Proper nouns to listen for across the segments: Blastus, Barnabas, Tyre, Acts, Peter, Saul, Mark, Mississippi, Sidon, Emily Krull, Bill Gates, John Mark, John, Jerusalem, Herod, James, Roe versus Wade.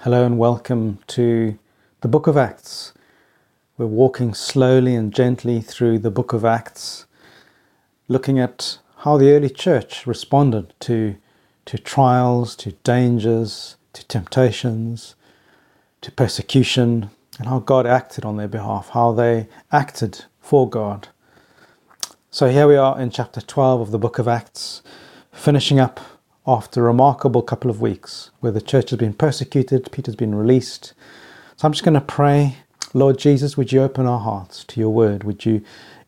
Hello and welcome to the book of Acts. We're walking slowly and gently through the book of Acts, looking at how the early church responded to trials, to dangers, to temptations, to persecution, and how God acted on their behalf, how they acted for God. So here we are in chapter 12 of the book of Acts, finishing up after a remarkable couple of weeks where the church has been persecuted, Peter's been released. So I'm just going to pray, Lord Jesus, would you open our hearts to your word? Would you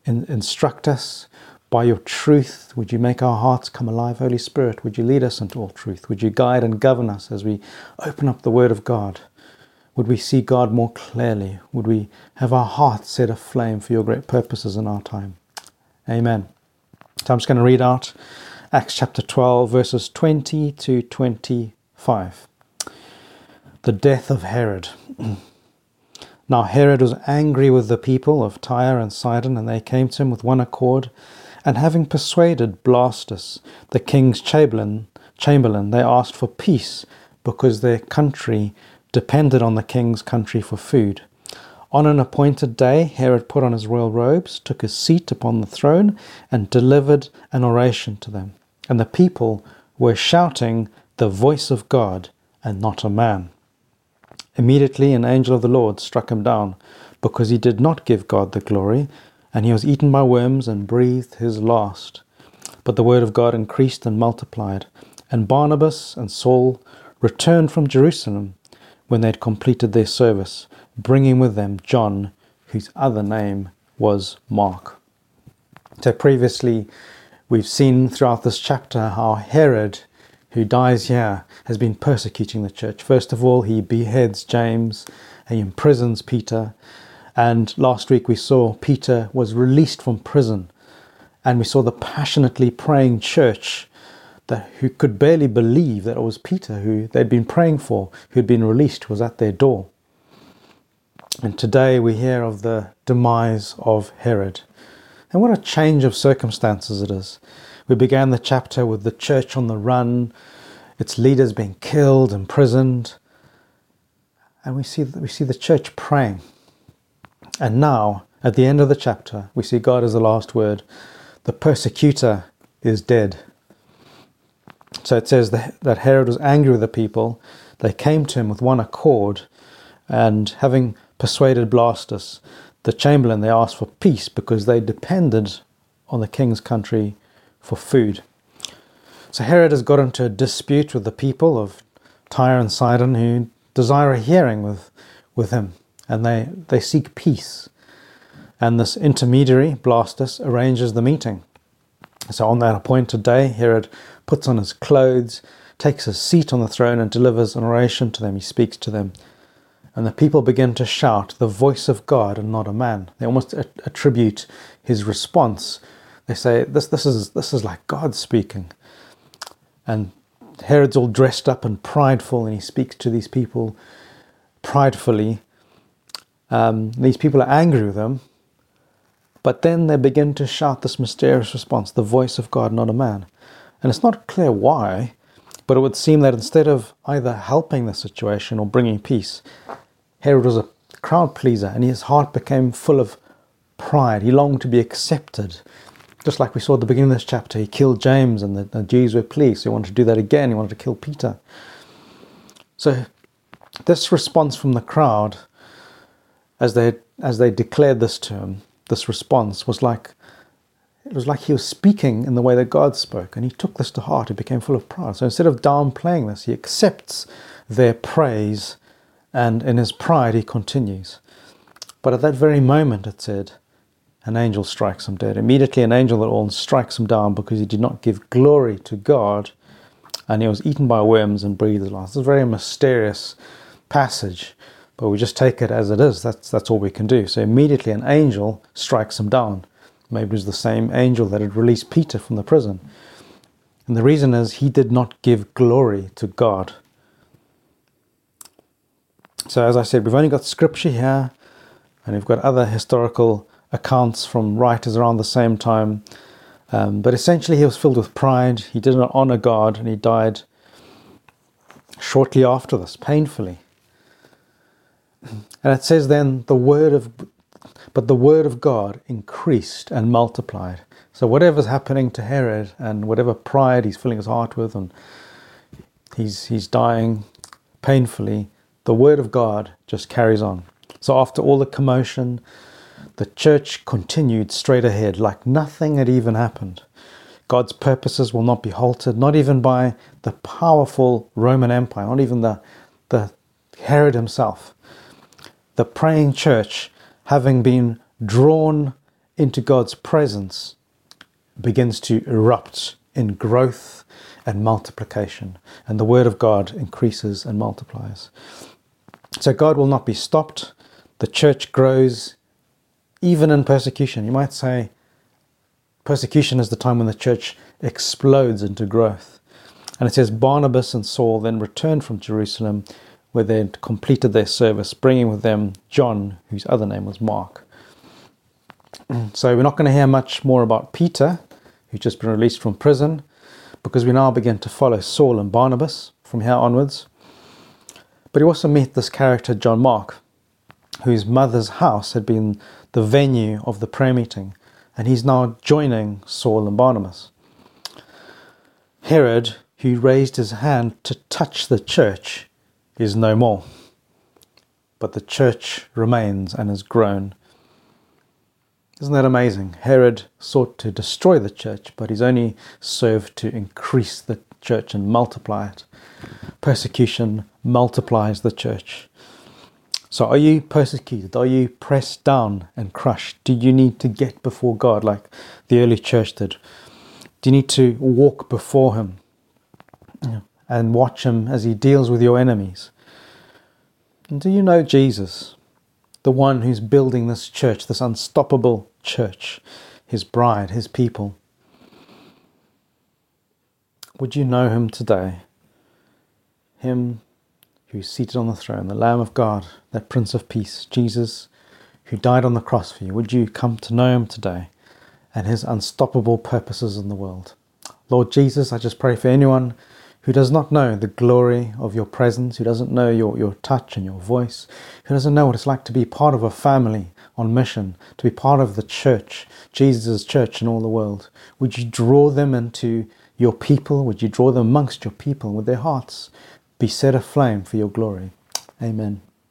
instruct us by your truth? Would you make our hearts come alive? Holy Spirit, would you lead us into all truth? Would you guide and govern us as we open up the word of God? Would we see God more clearly? Would we have our hearts set aflame for your great purposes in our time? Amen. So I'm just going to read out Acts chapter 12, verses 20 to 25. The death of Herod. Now Herod was angry with the people of Tyre and Sidon, and they came to him with one accord. And having persuaded Blastus, the king's chamberlain, they asked for peace, because their country depended on the king's country for food. On an appointed day, Herod put on his royal robes, took his seat upon the throne, and delivered an oration to them. And the people were shouting, "The voice of God, and not a man." Immediately an angel of the Lord struck him down, because he did not give God the glory, and he was eaten by worms and breathed his last. But the word of God increased and multiplied, and Barnabas and Saul returned from Jerusalem when they had completed their service, bringing with them John, whose other name was Mark. So previously, we've seen throughout this chapter how Herod, who dies here, has been persecuting the church. First of all, he beheads James, he imprisons Peter, and last week we saw Peter was released from prison, and we saw the passionately praying church who could barely believe that it was Peter who they'd been praying for, who'd been released, was at their door. And today we hear of the demise of Herod. And what a change of circumstances it is. We began the chapter with the church on the run, its leaders being killed, imprisoned. And we see the church praying. And now, at the end of the chapter, we see God as the last word. The persecutor is dead. So it says that Herod was angry with the people. They came to him with one accord, and having persuaded Blastus, the chamberlain, they asked for peace because they depended on the king's country for food. So Herod has got into a dispute with the people of Tyre and Sidon, who desire a hearing with him, and they seek peace. And this intermediary, Blastus, arranges the meeting. So on that appointed day, Herod puts on his clothes, takes his seat on the throne, and delivers an oration to them. He speaks to them. And the people begin to shout, "The voice of God and not a man." They almost attribute his response. They say, this is like God speaking. And Herod's all dressed up and prideful, and he speaks to these people pridefully. These people are angry with him. But then they begin to shout this mysterious response, "The voice of God, not a man." And it's not clear why, but it would seem that instead of either helping the situation or bringing peace, Herod was a crowd pleaser, and his heart became full of pride. He longed to be accepted. Just like we saw at the beginning of this chapter, he killed James, and the Jews were pleased. He wanted to do that again. He wanted to kill Peter. So this response from the crowd, as they declared this to him, this response was like, it was like he was speaking in the way that God spoke, and he took this to heart. He became full of pride. So instead of downplaying this, he accepts their praise, and in his pride he continues. But at that very moment, it said, an angel strikes him dead. Immediately an angel at all strikes him down because he did not give glory to God, and he was eaten by worms and breathed his last. It's a very mysterious passage, but we just take it as it is. That's all we can do. So immediately an angel strikes him down. Maybe it was the same angel that had released Peter from the prison. And the reason is he did not give glory to God. So as I said, we've only got scripture here, and we've got other historical accounts from writers around the same time. But essentially he was filled with pride. He did not honor God, and he died shortly after this, painfully. And it says then the word of God increased and multiplied. So whatever's happening to Herod and whatever pride he's filling his heart with, and he's dying painfully, the word of God just carries on. So after all the commotion, the church continued straight ahead like nothing had even happened. God's purposes will not be halted, not even by the powerful Roman Empire, not even the Herod himself. The praying church, having been drawn into God's presence, begins to erupt in growth and multiplication, and the word of God increases and multiplies. So God will not be stopped. The church grows even in persecution. You might say persecution is the time when the church explodes into growth. And it says Barnabas and Saul then returned from Jerusalem, where they had completed their service, bringing with them John, whose other name was Mark. So we're not going to hear much more about Peter, who's just been released from prison, because we now begin to follow Saul and Barnabas from here onwards. But you also meet this character, John Mark, whose mother's house had been the venue of the prayer meeting, and he's now joining Saul and Barnabas. Herod, who raised his hand to touch the church, is no more, but the church remains and has grown. Isn't that amazing? Herod sought to destroy the church, but he's only served to increase the church and multiply it. Persecution multiplies the church. So are you persecuted? Are you pressed down and crushed? Do you need to get before God like the early church did? Do you need to walk before him and watch him as he deals with your enemies? And do you know Jesus, the one who's building this church, this unstoppable church, his bride, his people? Would you know him today? Him who is seated on the throne, the Lamb of God, that Prince of Peace, Jesus, who died on the cross for you. Would you come to know him today and his unstoppable purposes in the world? Lord Jesus, I just pray for anyone who does not know the glory of your presence, who doesn't know your touch and your voice, who doesn't know what it's like to be part of a family on mission, to be part of the church, Jesus' church in all the world. Would you draw them into your people? Would you draw them amongst your people? Would their hearts be set aflame for your glory? Amen.